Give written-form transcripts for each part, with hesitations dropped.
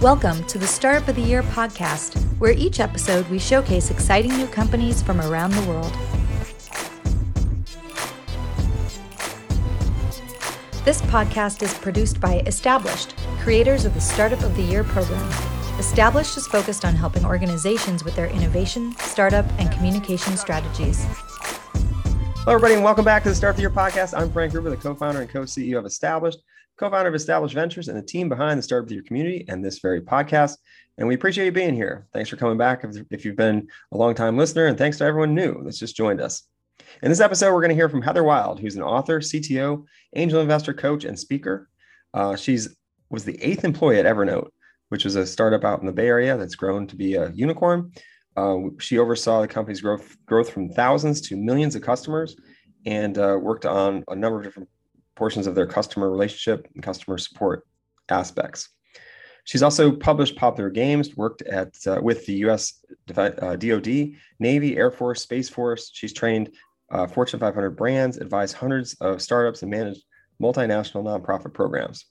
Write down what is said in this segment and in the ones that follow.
Welcome to the Startup of the Year podcast, where each episode we showcase exciting new companies from around the world. This podcast is produced by Established, creators of the Startup of the Year program. Established is focused on helping organizations with their innovation, startup, and communication strategies. Hello, everybody, and welcome back to the Startup of the Year podcast. I'm Frank Gruber, the co-founder and co-CEO of Established, co-founder of Established Ventures, and the team behind the Startup of the Year community and this very podcast. And we appreciate you being here. Thanks for coming back if you've been a long-time listener, and thanks to everyone new that's just joined us. In this episode, we're going to hear from Heather Wilde, who's an author, CTO, angel investor, coach, and speaker. She was the 8th employee at Evernote, which was a startup out in the Bay Area that's grown to be a unicorn. She oversaw the company's growth from thousands to millions of customers and worked on a number of different portions of their customer relationship and customer support aspects. She's also published popular games, worked with the U.S. DOD, Navy, Air Force, Space Force. She's trained Fortune 500 brands, advised hundreds of startups, and managed multinational nonprofit programs.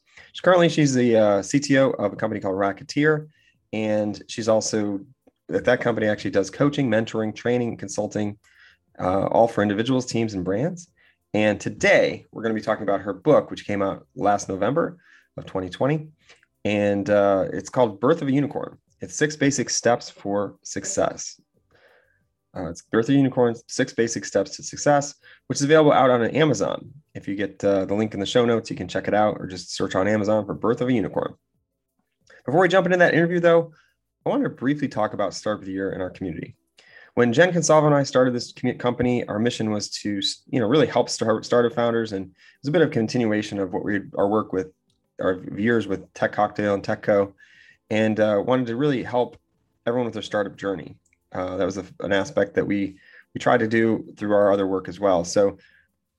She's the CTO of a company called Racketeer, and she's also at that company actually does coaching, mentoring, training, consulting, all for individuals, teams, and brands. And today we're going to be talking about her book, which came out last November of 2020, and it's called Birth of a Unicorn. It's 6 Basic Steps for Success. It's Birth of Unicorns, 6 Basic Steps to Success, which is available out on Amazon. If you get the link in the show notes, you can check it out or just search on Amazon for Birth of a Unicorn. Before we jump into that interview, though, I want to briefly talk about Startup of the Year in our community. When Jen Consalvo and I started this company, our mission was to really help startup founders, and it was a bit of a continuation of what our years with Tech Cocktail and TechCo, and wanted to really help everyone with their startup journey. That was an aspect that we tried to do through our other work as well. So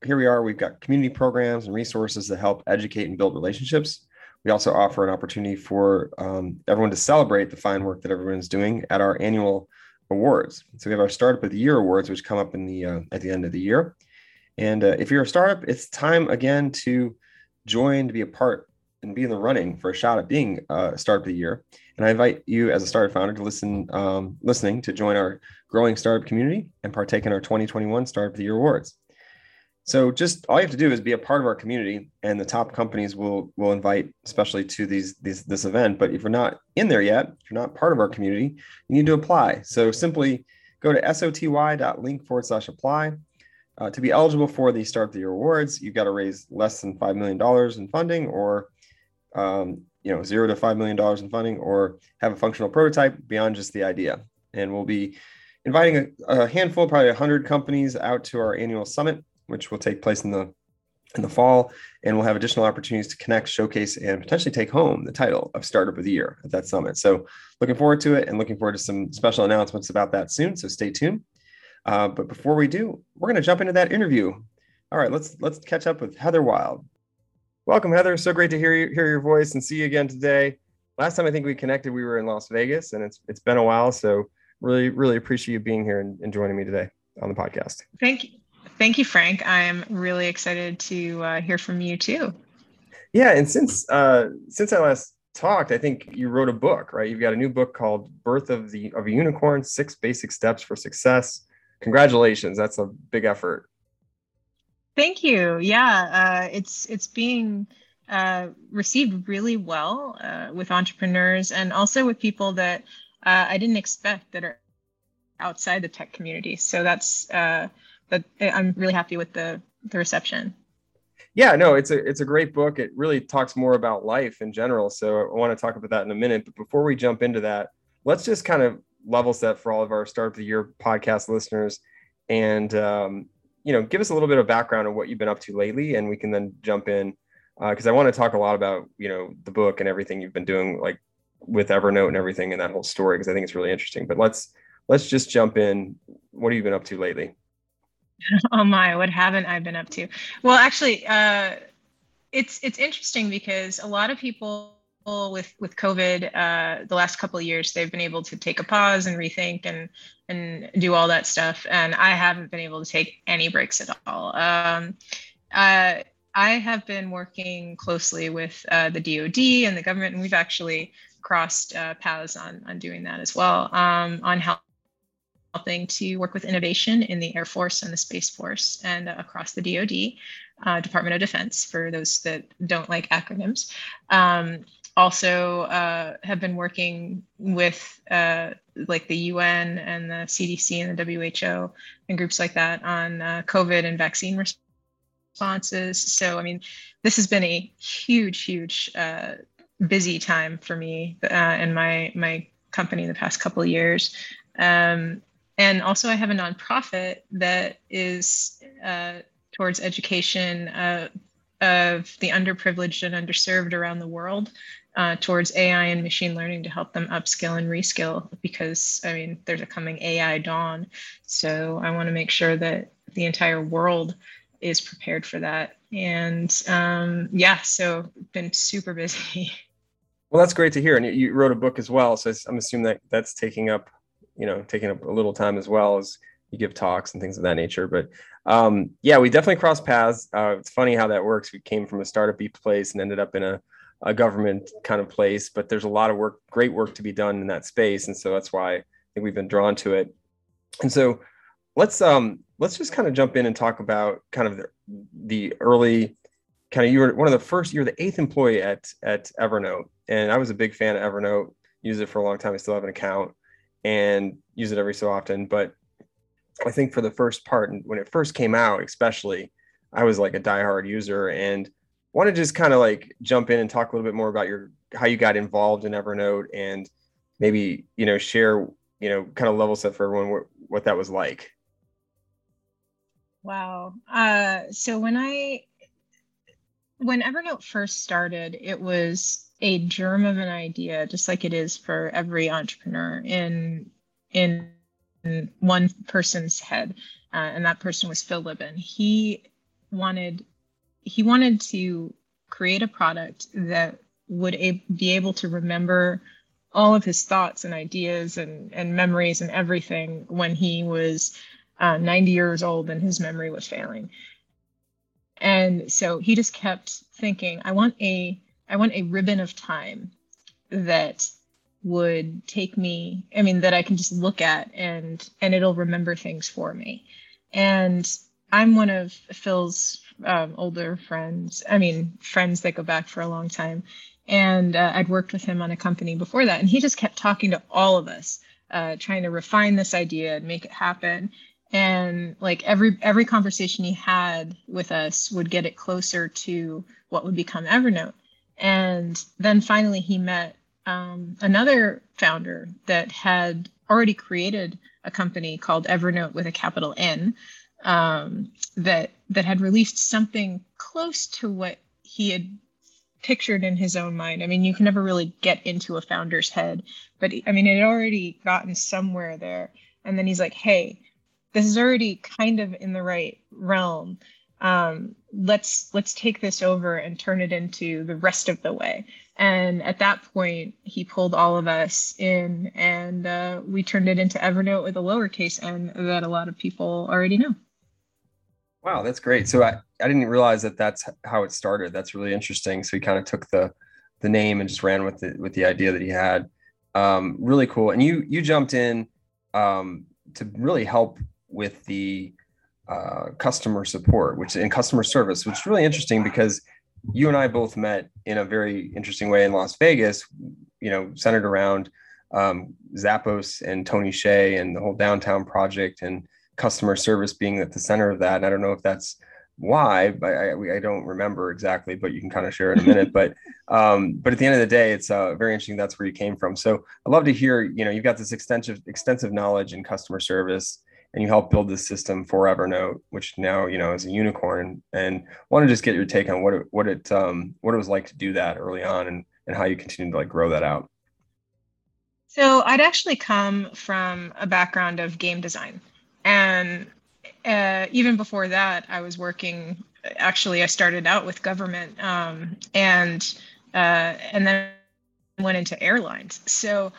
here we are. We've got community programs and resources that help educate and build relationships. We also offer an opportunity for everyone to celebrate the fine work that everyone's doing at our annual awards. So we have our Startup of the Year awards, which come up in the at the end of the year. And if you're a startup, it's time again to join, to be a part, and be in the running for a shot at being Startup of the Year. And I invite you as a startup founder to listening to join our growing startup community and partake in our 2021 Startup of the Year awards. So just all you have to do is be a part of our community, and the top companies will invite, especially to this event. But if you're not in there yet, if you're not part of our community, you need to apply. So simply go to SOTY.link/apply. To be eligible for the Startup of the Year awards, you've got to raise less than $5 million in funding, or $0 to $5 million in funding, or have a functional prototype beyond just the idea. And we'll be inviting a handful, probably 100 companies out to our annual summit, which will take place in the fall. And we'll have additional opportunities to connect, showcase, and potentially take home the title of Startup of the Year at that summit. So looking forward to it, and looking forward to some special announcements about that soon. So stay tuned. But before we do, we're going to jump into that interview. All right, let's catch up with Heather Wilde. Welcome, Heather. So great to hear your voice and see you again today. Last time I think we connected, we were in Las Vegas, and it's been a while. So really appreciate you being here and joining me today on the podcast. Thank you, Frank. I'm really excited to hear from you too. Yeah, and since I last talked, I think you wrote a book, right? You've got a new book called "Birth of a Unicorn: 6 Basic Steps for Success." Congratulations. That's a big effort. Thank you. Yeah, it's being received really well with entrepreneurs, and also with people that I didn't expect that are outside the tech community. So I'm really happy with the reception. Yeah, no, it's a great book. It really talks more about life in general. So I want to talk about that in a minute. But before we jump into that, let's just kind of level set for all of our Startup of the Year podcast listeners, and give us a little bit of background on what you've been up to lately, and we can then jump in because I want to talk a lot about the book and everything you've been doing, like with Evernote and everything, and that whole story, because I think it's really interesting. But let's just jump in. What have you been up to lately? Oh my, what haven't I been up to? Well, actually, it's interesting because a lot of people with COVID, the last couple of years, they've been able to take a pause and rethink and do all that stuff. And I haven't been able to take any breaks at all. I have been working closely with the DOD and the government, and we've actually crossed paths on doing that as well, on helping to work with innovation in the Air Force and the Space Force and across the DoD, Department of Defense, for those that don't like acronyms. Also have been working with like the UN and the CDC and the WHO and groups like that on COVID and vaccine responses. So, I mean, this has been a huge, huge busy time for me and my company in the past couple of years. And also I have a nonprofit that is towards education of the underprivileged and underserved around the world, towards AI and machine learning to help them upskill and reskill, because I mean, there's a coming AI dawn. So I want to make sure that the entire world is prepared for that. And yeah, so been super busy. Well, that's great to hear. And you wrote a book as well. So I'm assuming that that's taking up a little time as well as you give talks and things of that nature. But yeah, we definitely crossed paths. It's funny how that works. We came from a startup-y place and ended up in a government kind of place, but there's a lot of work, great work to be done in that space. And so that's why I think we've been drawn to it. And so let's just kind of jump in and talk about kind of the early kind of, you were one of the first, you're the eighth employee at Evernote. And I was a big fan of Evernote, used it for a long time. I still have an account and use it every so often. But I think for the first part, and when it first came out, especially, I was like a diehard user, and want to just kind of like jump in and talk a little bit more about how you got involved in Evernote, and maybe, share, kind of level set for everyone what that was like. Wow. So when Evernote first started, it was a germ of an idea, just like it is for every entrepreneur in one person's head. And that person was Phil Libin. He wanted to create a product that would be able to remember all of his thoughts and ideas and memories and everything when he was 90 years old and his memory was failing. And so he just kept thinking, I want a ribbon of time that would take me, that I can just look at and it'll remember things for me. And I'm one of Phil's older friends, friends that go back for a long time. And I'd worked with him on a company before that. And he just kept talking to all of us, trying to refine this idea and make it happen. And like every conversation he had with us would get it closer to what would become Evernote. And then finally he met another founder that had already created a company called Evernote with a capital N, that had released something close to what he had pictured in his own mind. You can never really get into a founder's head, but it had already gotten somewhere there. And then he's like, hey, this is already kind of in the right realm. Let's take this over and turn it into the rest of the way. And at that point, he pulled all of us in, and we turned it into Evernote with a lowercase n that a lot of people already know. Wow, that's great. So I didn't realize that's how it started. That's really interesting. So he kind of took the name and just ran with the idea that he had. Really cool. And you jumped in to really help with the customer support, customer service, which is really interesting because you and I both met in a very interesting way in Las Vegas, centered around Zappos and Tony Hsieh and the whole downtown project and customer service being at the center of that. And I don't know if that's why, but I don't remember exactly, but you can kind of share in a minute. But at the end of the day, it's very interesting. That's where you came from. So I'd love to hear, you've got this extensive knowledge in customer service, and you helped build this system for Evernote, which now, is a unicorn. And want to just get your take on what it was like to do that early on and how you continue to like grow that out. So I'd actually come from a background of game design. And even before that, I was working, actually, I started out with government and then went into airlines. So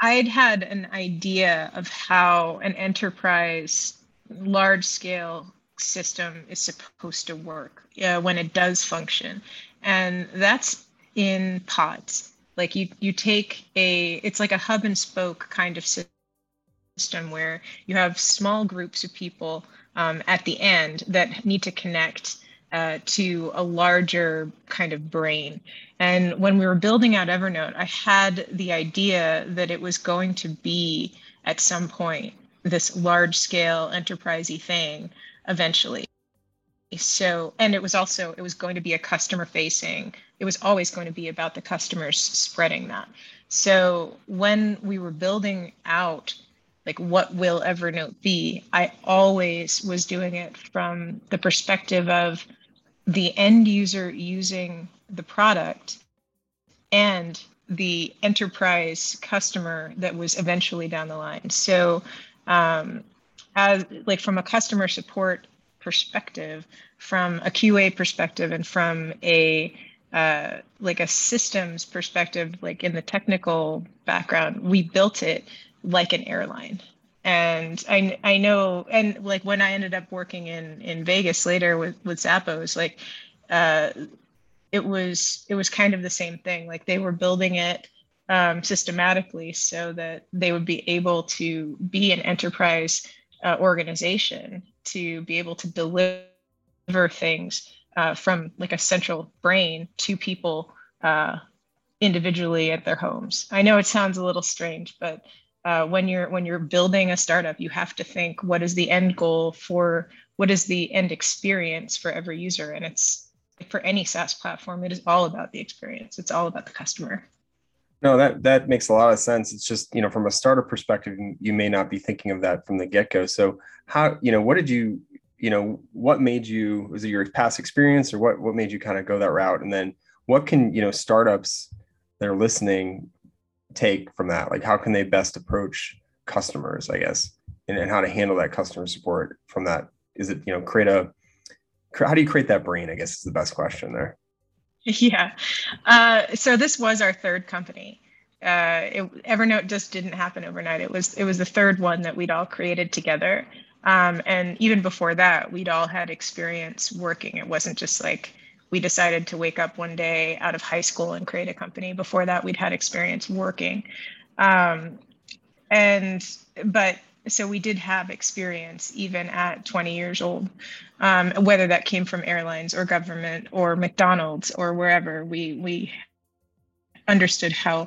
I'd had an idea of how an enterprise large scale system is supposed to work when it does function. And that's in pods. Like you take it's like a hub and spoke kind of system where you have small groups of people at the end that need to connect to a larger kind of brain. And when we were building out Evernote, I had the idea that it was going to be at some point this large scale enterprise-y thing eventually. So, and it was going to be a customer facing, it was always going to be about the customers spreading that. So when we were building out, like, what will Evernote be, I always was doing it from the perspective of the end user using the product and the enterprise customer that was eventually down the line. So as like from a customer support perspective, from a QA perspective, and from a systems perspective, like in the technical background, we built it like an airline. And I know, and like when I ended up working in Vegas later with Zappos, like it was kind of the same thing. Like they were building it systematically so that they would be able to be an enterprise organization, to be able to deliver things from like a central brain to people individually at their homes. I know it sounds a little strange, but when you're building a startup, you have to think, what is the end goal for, what is the end experience for every user? And it's for any SaaS platform, it is all about the experience. It's all about the customer. No, that makes a lot of sense. It's just, you know, from a startup perspective, you may not be thinking of that from the get-go. So how, you know, what did you, you know, what made you, was it your past experience, or what made you kind of go that route? And then what can, you know, startups that are listening take from that? Like, how can they best approach customers, I guess, and how to handle that customer support from that? Is it, you know, how do you create that brain, I guess, is the best question there. Yeah. So this was our third company. Evernote just didn't happen overnight. It was the third one that we'd all created together. And even before that, we'd all had experience working. It wasn't just like we decided to wake up one day out of high school and create a company. Before that, we'd had experience working. So we did have experience even at 20 years old, whether that came from airlines or government or McDonald's or wherever. We understood how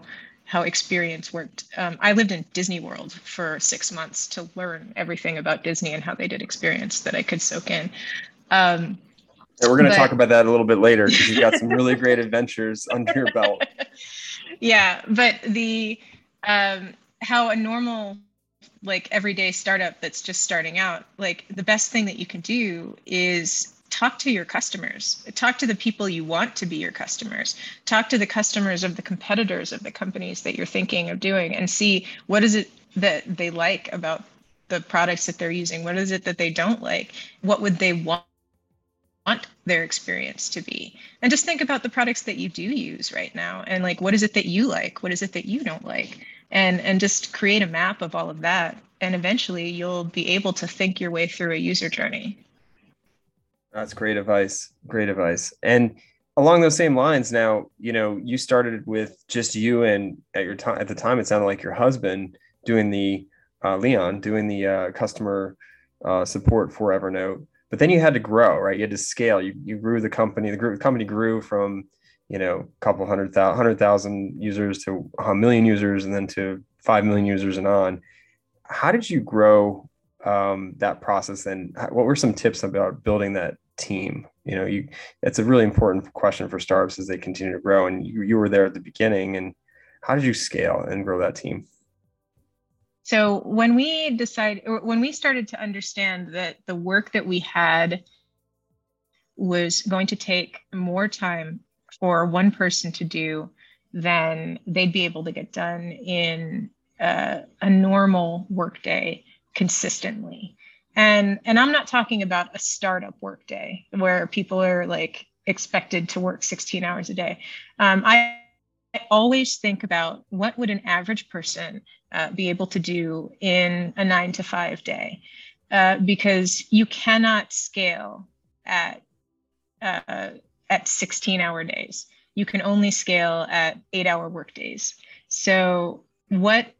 experience worked. I lived in Disney World for 6 months to learn everything about Disney and how they did experience that I could soak in. Yeah, we're going to talk about that a little bit later, because you've got some really great adventures under your belt. Yeah, but the how a normal, like everyday startup that's just starting out, like the best thing that you can do is talk to your customers, talk to the people you want to be your customers, talk to the customers of the competitors of the companies that you're thinking of doing, and see what is it that they like about the products that they're using. What is it that they don't like? What would they want their experience to be? And just think about the products that you do use right now. And like, what is it that you like? What is it that you don't like? And just create a map of all of that. And eventually you'll be able to think your way through a user journey. That's great advice. Great advice. And along those same lines now, you know, you started with just you, and at the time, it sounded like your husband doing the customer support for Evernote, but then you had to grow, right? You had to scale. You grew the company. The company grew from, you know, a couple hundred thousand users to a million users, and then to 5 million users and on. How did you grow that process? And what were some tips about building that team? You know, that's a really important question for startups as they continue to grow. And you were there at the beginning. And how did you scale and grow that team? So when we started to understand that the work that we had was going to take more time for one person to do then they'd be able to get done in a normal workday consistently. And I'm not talking about a startup workday where people are like expected to work 16 hours a day. I always think about what would an average person be able to do in a 9-to-5 day, because you cannot scale at 16-hour days. you can only scale at 8-hour workdays. So so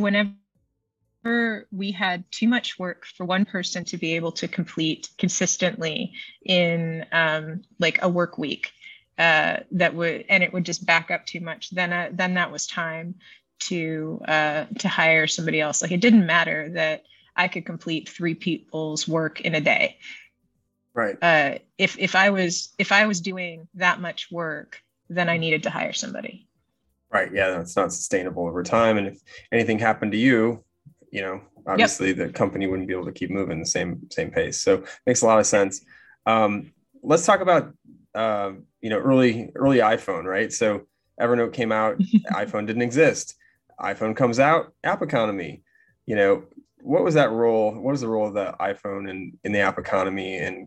whenever we had too much work for one person to be able to complete consistently in like a work week, it would just back up too much. Then that was time to hire somebody else. Like, it didn't matter that I could complete 3 people's work in a day. Right. If I was doing that much work, then I needed to hire somebody. Right. Yeah. That's not sustainable over time. And if anything happened to you, obviously yep. the company wouldn't be able to keep moving the same pace. So makes a lot of sense. Let's talk about, early iPhone, right? So Evernote came out, iPhone didn't exist. iPhone comes out, app economy, what was that role? What was the role of the iPhone in the app economy and,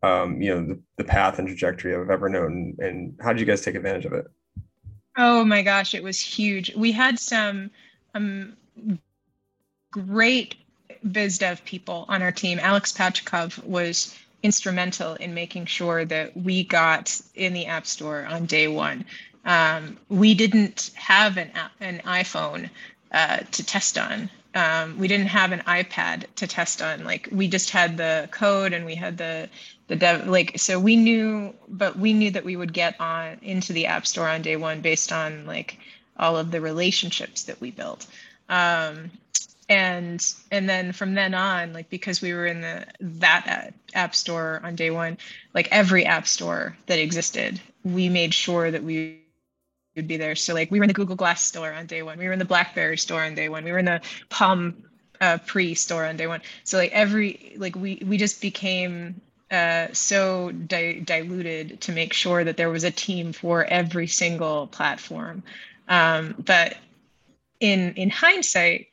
the path and trajectory of Evernote and how did you guys take advantage of it? Oh my gosh, it was huge. We had some great biz dev people on our team. Alex Pachikov was instrumental in making sure that we got in the App Store on day one. We didn't have an iPhone to test on. We didn't have an iPad to test on. Like, we just had the code and we had the dev, so we knew that we would get on into the App Store on day one based on all of the relationships that we built. And then from then on, because we were in that App Store on day one, every App Store that existed, we made sure that we would be there. So we were in the Google Glass store on day one. We were in the BlackBerry store on day one. We were in the Palm Pre store on day one. So we just became so diluted to make sure that there was a team for every single platform. But in hindsight,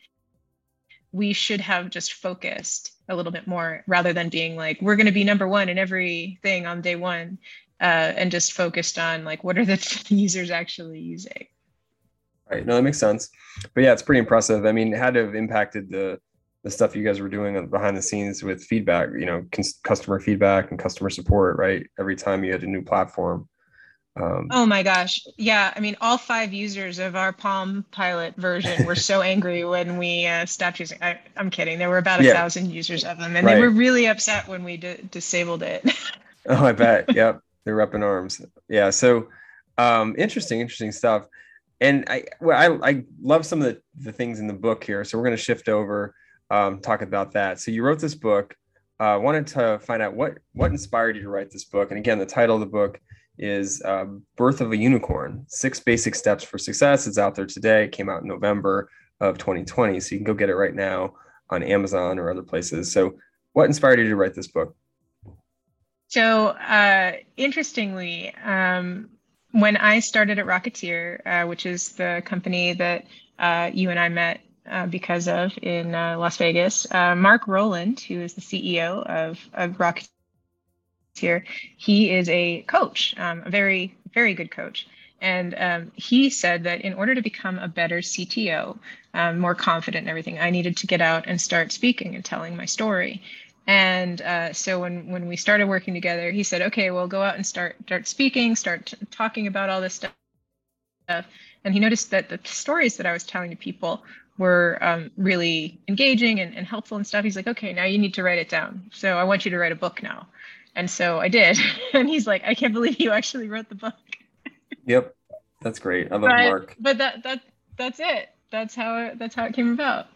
we should have just focused a little bit more rather than being we're going to be number one in everything on day one. And just focused on what are the users actually using. Right. No, that makes sense. But yeah, it's pretty impressive. I mean, it had to have impacted the stuff you guys were doing behind the scenes with feedback, customer feedback and customer support, right? Every time you had a new platform. Oh my gosh. Yeah. I mean, all 5 users of our Palm Pilot version were so angry when we stopped using it. I'm kidding. There were about 1,000 users of them. And right. They were really upset when we disabled it. Oh, I bet. Yep. They were up in arms. Yeah. So interesting stuff. And I love some of the things in the book here. So we're going to shift over, talk about that. So you wrote this book. I wanted to find out what inspired you to write this book. And again, the title of the book is Birth of a Unicorn, 6 Basic Steps for Success. It's out there today. It came out in November of 2020. So you can go get it right now on Amazon or other places. So what inspired you to write this book? So interestingly, when I started at Racketeer, which is the company that you and I met because of in Las Vegas, Mark Rowland, who is the CEO of Racketeer, he is a coach, a very, very good coach. And he said that in order to become a better CTO, more confident and everything, I needed to get out and start speaking and telling my story. And so when we started working together, he said, okay, well, go out and start speaking, start talking about all this stuff. And he noticed that the stories that I was telling to people were really engaging and helpful and stuff. He's like, okay, now you need to write it down. So I want you to write a book now. And so I did. And he's like, I can't believe you actually wrote the book. Yep. That's great. I love Mark. But that's it. That's how it came about.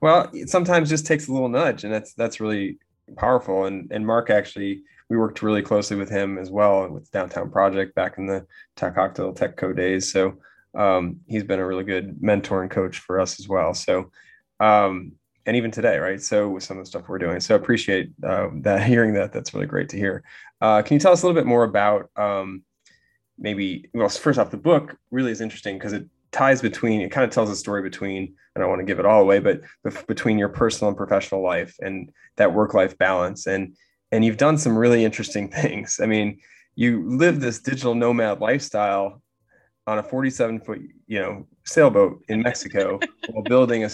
Well, it sometimes just takes a little nudge, and that's really powerful. And Mark, actually, we worked really closely with him as well with the Downtown Project back in the Tech Cocktail, TechCo days. So he's been a really good mentor and coach for us as well. So and even today, right? So with some of the stuff we're doing, so I appreciate that hearing that. That's really great to hear. Can you tell us a little bit more about first off, the book really is interesting because it kind of tells a story between, and I don't want to give it all away, but between your personal and professional life and that work-life balance. And you've done some really interesting things. I mean, you live this digital nomad lifestyle on a 47-foot, sailboat in Mexico while building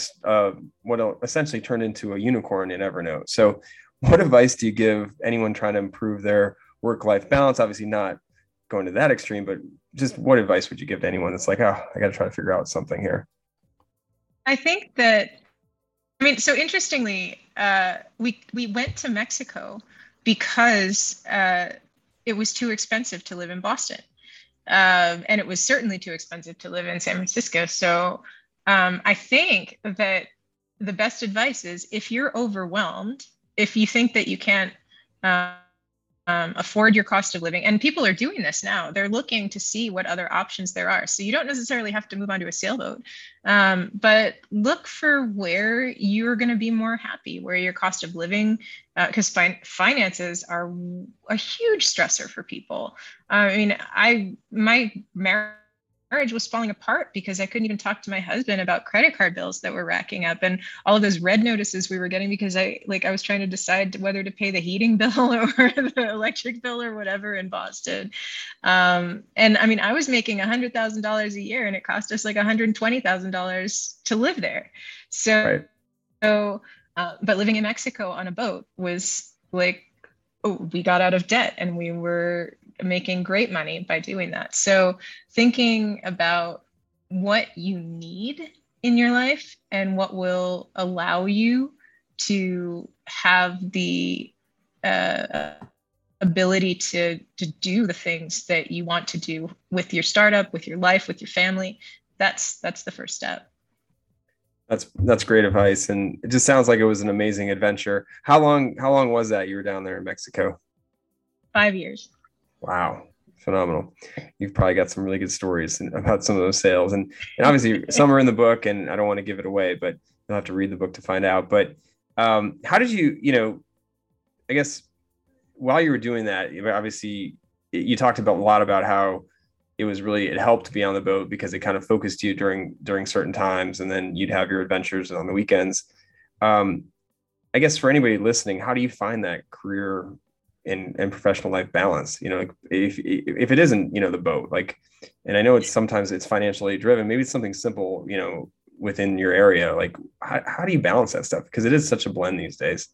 what essentially turned into a unicorn in Evernote. So what advice do you give anyone trying to improve their work-life balance? Obviously not going to that extreme, but just what advice would you give to anyone that's like, oh, I got to try to figure out something here? I think that, I mean, so interestingly, we went to Mexico because it was too expensive to live in Boston. And it was certainly too expensive to live in San Francisco. So I think that the best advice is if you're overwhelmed, if you think that you can't afford your cost of living, and people are doing this now, they're looking to see what other options there are. So you don't necessarily have to move onto a sailboat, but look for where you're going to be more happy, where your cost of living, because finances are a huge stressor for people. I mean, my marriage was falling apart because I couldn't even talk to my husband about credit card bills that were racking up and all of those red notices we were getting because I was trying to decide whether to pay the heating bill or the electric bill or whatever in Boston. And I mean, I was making $100,000 a year and it cost us like $120,000 to live there. So, right. But living in Mexico on a boat was like, oh, we got out of debt and we were making great money by doing that. So thinking about what you need in your life and what will allow you to have the ability to do the things that you want to do with your startup, with your life, with your family, that's the first step. That's great advice. And it just sounds like it was an amazing adventure. How long was that you were down there in Mexico? 5 years. Wow. Phenomenal. You've probably got some really good stories about some of those sales. And obviously some are in the book and I don't want to give it away, but you'll have to read the book to find out. But how did you, I guess while you were doing that, obviously you talked about a lot about how it helped to be on the boat because it kind of focused you during certain times. And then you'd have your adventures on the weekends. I guess for anybody listening, how do you find that career and professional life balance, if it isn't, the boat, and I know sometimes it's financially driven, maybe it's something simple, within your area, how do you balance that stuff? Because it is such a blend these days.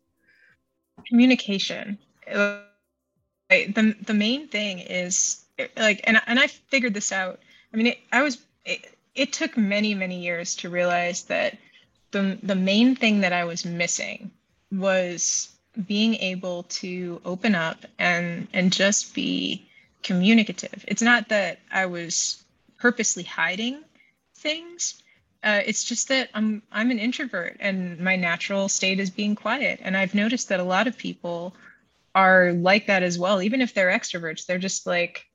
Communication. The main thing is and I figured this out. I mean, it took many, many years to realize that the main thing that I was missing was being able to open up and just be communicative. It's not that I was purposely hiding things. It's just that I'm an introvert and my natural state is being quiet. And I've noticed that a lot of people are like that as well. Even if they're extroverts, they're just like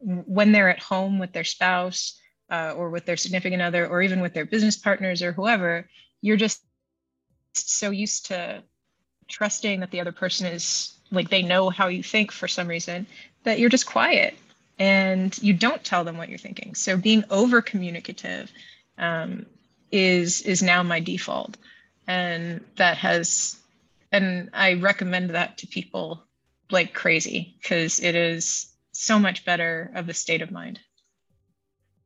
when they're at home with their spouse or with their significant other, or even with their business partners or whoever, you're just so used to trusting that the other person is like, they know how you think for some reason, that you're just quiet and you don't tell them what you're thinking. So being over communicative is now my default. And I recommend that to people like crazy because it is so much better of the state of mind.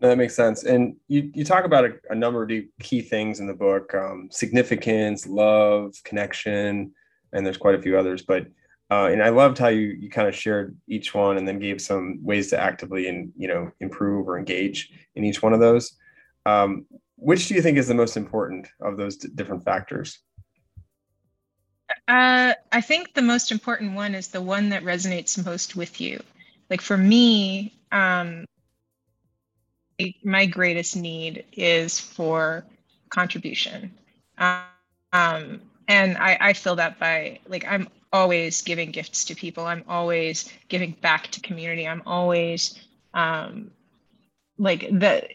No, that makes sense. And you talk about a number of key things in the book, significance, love, connection, and there's quite a few others, but, and I loved how you kind of shared each one and then gave some ways to actively and, improve or engage in each one of those. Which do you think is the most important of those different factors? I think the most important one is the one that resonates most with you. Like for me, my greatest need is for contribution. And I feel that by I'm always giving gifts to people. I'm always giving back to community. I'm always if I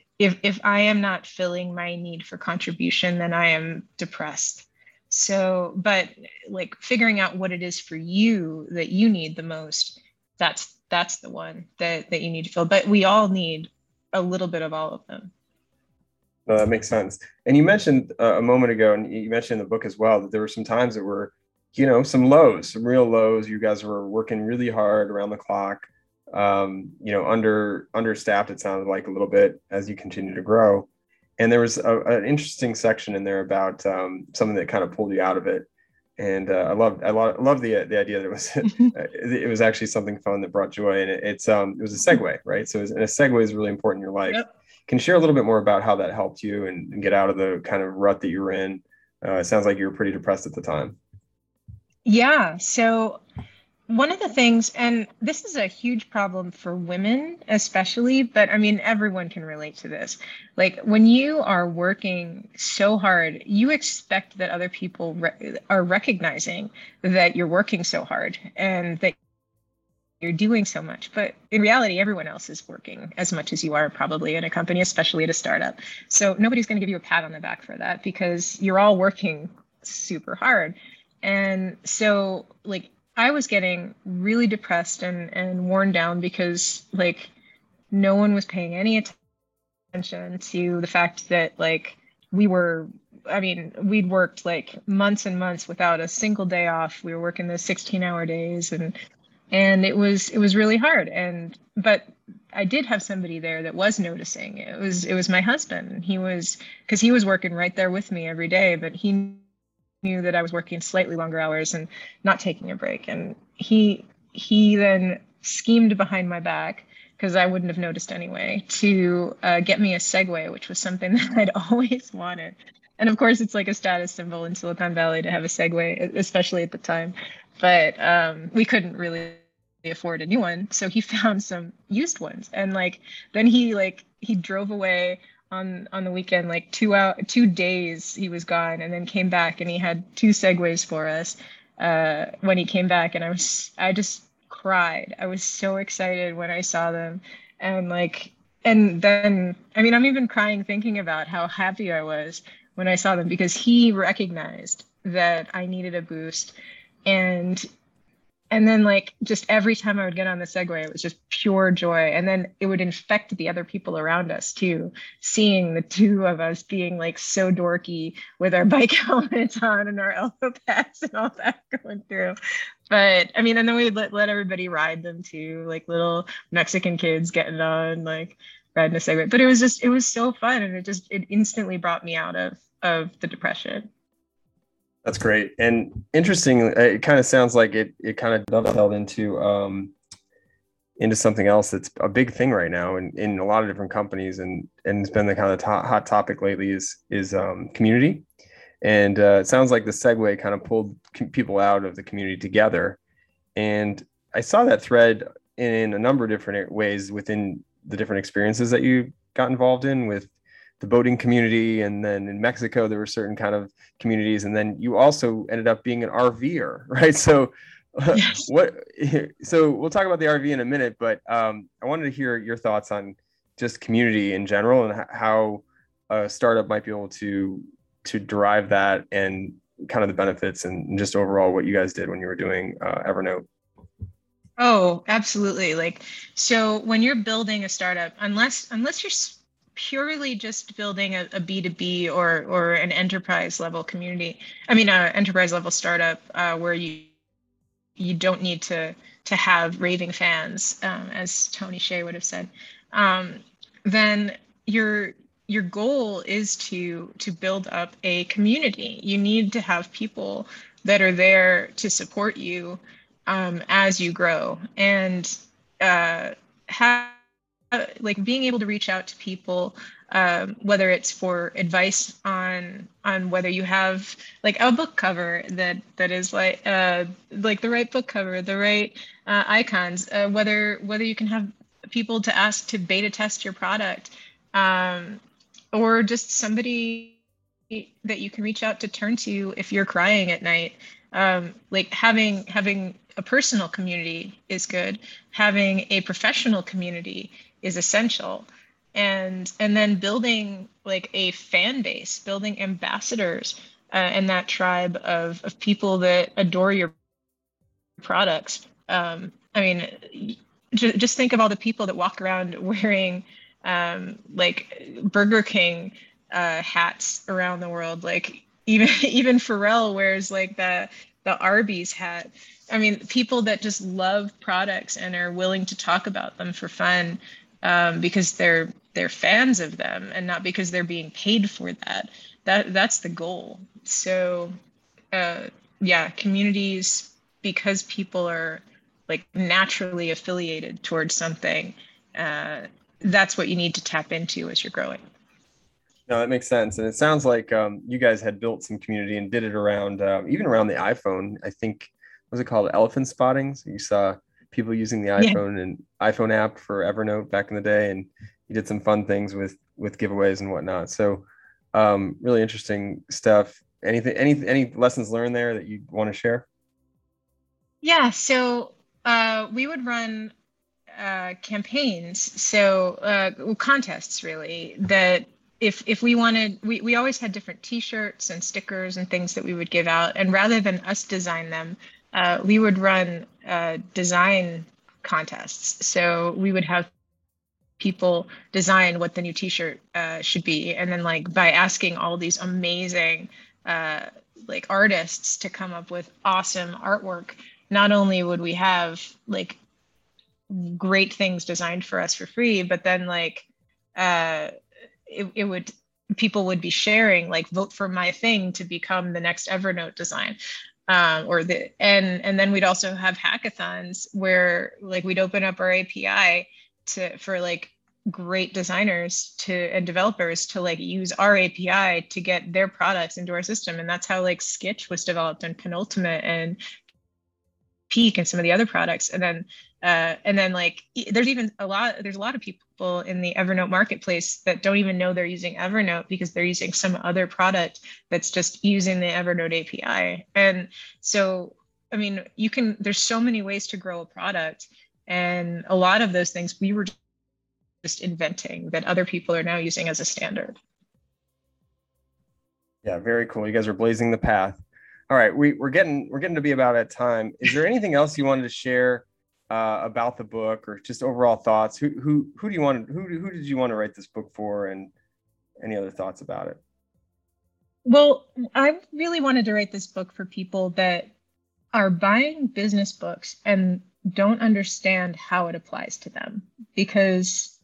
am not filling my need for contribution, then I am depressed. So, but figuring out what it is for you that you need the most, that's the one that you need to fill. But we all need a little bit of all of them. No, that makes sense. And you mentioned a moment ago, and you mentioned in the book as well, that there were some times that were, some lows, some real lows. You guys were working really hard around the clock, understaffed, it sounded like a little bit as you continue to grow. And there was an interesting section in there about something that kind of pulled you out of it. And I love the idea that it was it was actually something fun that brought joy, and it was a segue, right? So and a segue is really important in your life. Yep. Can you share a little bit more about how that helped you and get out of the kind of rut that you were in? It sounds like you were pretty depressed at the time. Yeah. So one of the things, and this is a huge problem for women especially, but I mean, everyone can relate to this. Like when you are working so hard, you expect that other people are recognizing that you're working so hard and that you're doing so much, but in reality, everyone else is working as much as you are probably in a company, especially at a startup. So nobody's going to give you a pat on the back for that because you're all working super hard. And so like, I was getting really depressed and worn down because like no one was paying any attention to the fact that like we'd worked like months and months without a single day off. We were working those 16-hour days and it was really hard. But I did have somebody there that was noticing. It was my husband. Because he was working right there with me every day, but he knew that I was working slightly longer hours and not taking a break. And he then schemed behind my back, because I wouldn't have noticed anyway, to get me a Segway, which was something that I'd always wanted. And of course, it's like a status symbol in Silicon Valley to have a Segway, especially at the time. But we couldn't really afford a new one. So he found some used ones. And like, then he drove away on the weekend, like 2 days he was gone, and then came back and he had 2 Segways for us when he came back. And I just cried. I was so excited when I saw them. And like, and then, I mean, I'm even crying thinking about how happy I was when I saw them, because he recognized that I needed a boost. And then like, just every time I would get on the Segway, it was just pure joy. And then it would infect the other people around us too, seeing the two of us being like so dorky with our bike helmets on and our elbow pads and all that going through. But I mean, and then we would let everybody ride them too, like little Mexican kids getting on, like riding a Segway. But it was so fun. And it instantly brought me out of the depression. That's great. And interestingly, it kind of sounds like it kind of dovetailed into something else that's a big thing right now in a lot of different companies. And it's been the kind of hot topic lately is community. And it sounds like the segue kind of pulled people out of the community together. And I saw that thread in a number of different ways within the different experiences that you got involved in with the boating community, and then in Mexico there were certain kind of communities, and then you also ended up being an RVer, right? So yes. So we'll talk about the RV in a minute, but I wanted to hear your thoughts on just community in general and how a startup might be able to derive that, and kind of the benefits, and just overall what you guys did when you were doing Evernote. Oh, absolutely. Like, so when you're building a startup, unless you're purely just building a B2B or an enterprise level community, I mean, an enterprise level startup where you don't need to have raving fans, as Tony Hsieh would have said, then your goal is to build up a community. You need to have people that are there to support you as you grow, and like being able to reach out to people, whether it's for advice on whether you have like a book cover that is like the right book cover, the right icons, whether you can have people to ask to beta test your product, or just somebody that you can reach out to turn to if you're crying at night. Like having a personal community is good. Having a professional community is essential, and then building like a fan base, building ambassadors and that tribe of people that adore your products. I mean, just think of all the people that walk around wearing like Burger King hats around the world. Like even Pharrell wears like the Arby's hat. I mean, people that just love products and are willing to talk about them for fun, because they're fans of them and not because they're being paid for that. That's the goal. So yeah, communities, because people are like naturally affiliated towards something, that's what you need to tap into as you're growing. No, that makes sense. And it sounds like you guys had built some community and did it around, even around the iPhone, I think, what was it called? Elephant spotting. So you saw people using the iPhone and iPhone app for Evernote back in the day. And you did some fun things with giveaways and whatnot. So really interesting stuff. Anything, any lessons learned there that you want to share? Yeah. So we would run campaigns. So contests really that, If we wanted, we always had different T-shirts and stickers and things that we would give out. And rather than us design them, we would run design contests. So we would have people design what the new T-shirt should be. And then like by asking all these amazing like artists to come up with awesome artwork, not only would we have like great things designed for us for free, but then like, it would, people would be sharing like, vote for my thing to become the next Evernote design, and then we'd also have hackathons where like we'd open up our API for like great designers and developers to like use our API to get their products into our system, and that's how like Skitch was developed and Penultimate and Peak and some of the other products, and then like there's a lot of people in the Evernote marketplace that don't even know they're using Evernote because they're using some other product that's just using the Evernote API. And so, I mean, there's so many ways to grow a product, and a lot of those things we were just inventing that other people are now using as a standard. Yeah, very cool. You guys are blazing the path. All right, we're getting to be about at time. Is there anything else you wanted to share about the book, or just overall thoughts? Who did you want to write this book for, and any other thoughts about it? Well, I really wanted to write this book for people that are buying business books and don't understand how it applies to them, because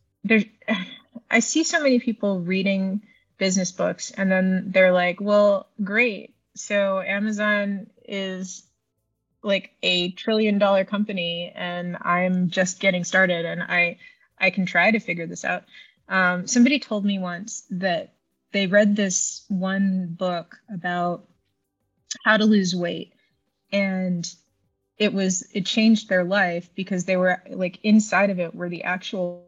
I see so many people reading business books and then they're like, well, great. So Amazon is like $1 trillion company and I'm just getting started and I can try to figure this out. Somebody told me once that they read this one book about how to lose weight, and it changed their life because they were like, inside of it were the actual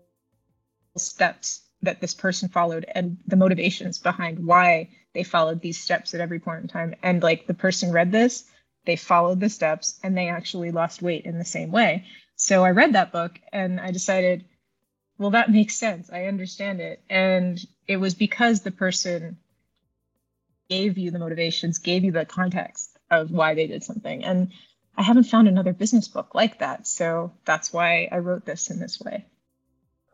steps that this person followed and the motivations behind why they followed these steps at every point in time. And like the person read this, they followed the steps, and they actually lost weight in the same way. So I read that book and I decided, well, that makes sense. I understand it. And it was because the person gave you the motivations, gave you the context of why they did something. And I haven't found another business book like that. So that's why I wrote this in this way.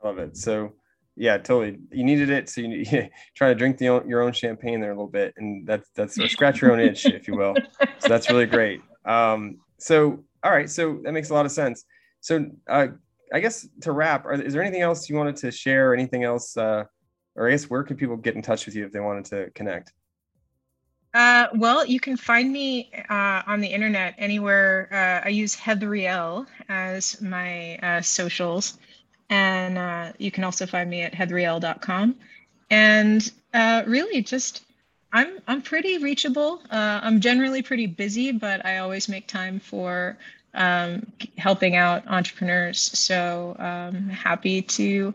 I love it. So yeah, totally. You needed it. So you try to drink your own champagne there a little bit. And that's or scratch your own itch, if you will. So that's really great. So, all right. So that makes a lot of sense. So I guess to wrap, is there anything else you wanted to share, or anything else? Or I guess, where can people get in touch with you if they wanted to connect? Well, you can find me on the internet anywhere. I use Heather Wilde as my socials. And you can also find me at heatheriel.com. And really just, I'm pretty reachable. I'm generally pretty busy, but I always make time for helping out entrepreneurs. So I'm happy to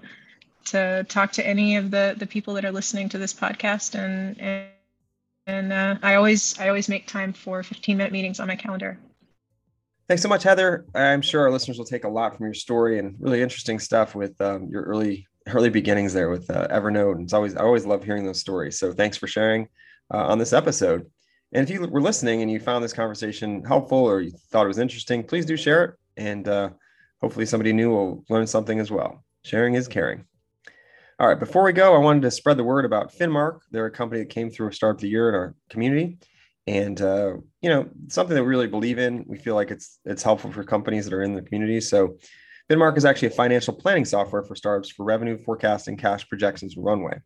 talk to any of the people that are listening to this podcast. And I always make time for 15-minute meetings on my calendar. Thanks so much, Heather. I'm sure our listeners will take a lot from your story, and really interesting stuff with your early beginnings there with Evernote. And I always love hearing those stories. So thanks for sharing on this episode. And if you were listening and you found this conversation helpful, or you thought it was interesting, please do share it. And hopefully somebody new will learn something as well. Sharing is caring. All right, before we go, I wanted to spread the word about Finmark. They're a company that came through Startup of the Year in our community. And, something that we really believe in. We feel like it's helpful for companies that are in the community. So Finmark is actually a financial planning software for startups for revenue forecasting, cash projections, and runway.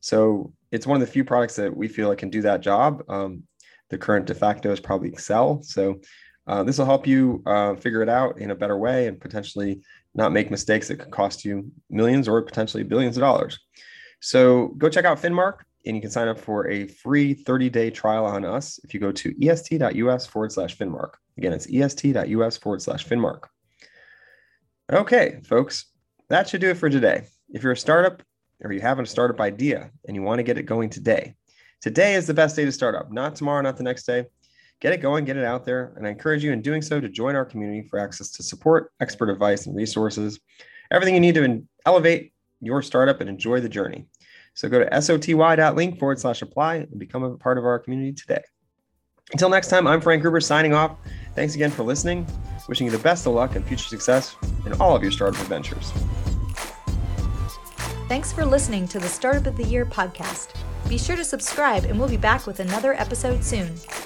So it's one of the few products that we feel like can do that job. The current de facto is probably Excel. So this will help you figure it out in a better way and potentially not make mistakes that could cost you millions or potentially billions of dollars. So go check out Finmark, and you can sign up for a free 30-day trial on us if you go to est.us/Finmark. Again, it's est.us/Finmark. Okay, folks, that should do it for today. If you're a startup or you have a startup idea and you want to get it going today, today is the best day to start up, not tomorrow, not the next day. Get it going, get it out there. And I encourage you in doing so to join our community for access to support, expert advice, and resources, everything you need to elevate your startup and enjoy the journey. So go to SOTY.link/apply and become a part of our community today. Until next time, I'm Frank Gruber signing off. Thanks again for listening. Wishing you the best of luck and future success in all of your startup adventures. Thanks for listening to the Startup of the Year podcast. Be sure to subscribe and we'll be back with another episode soon.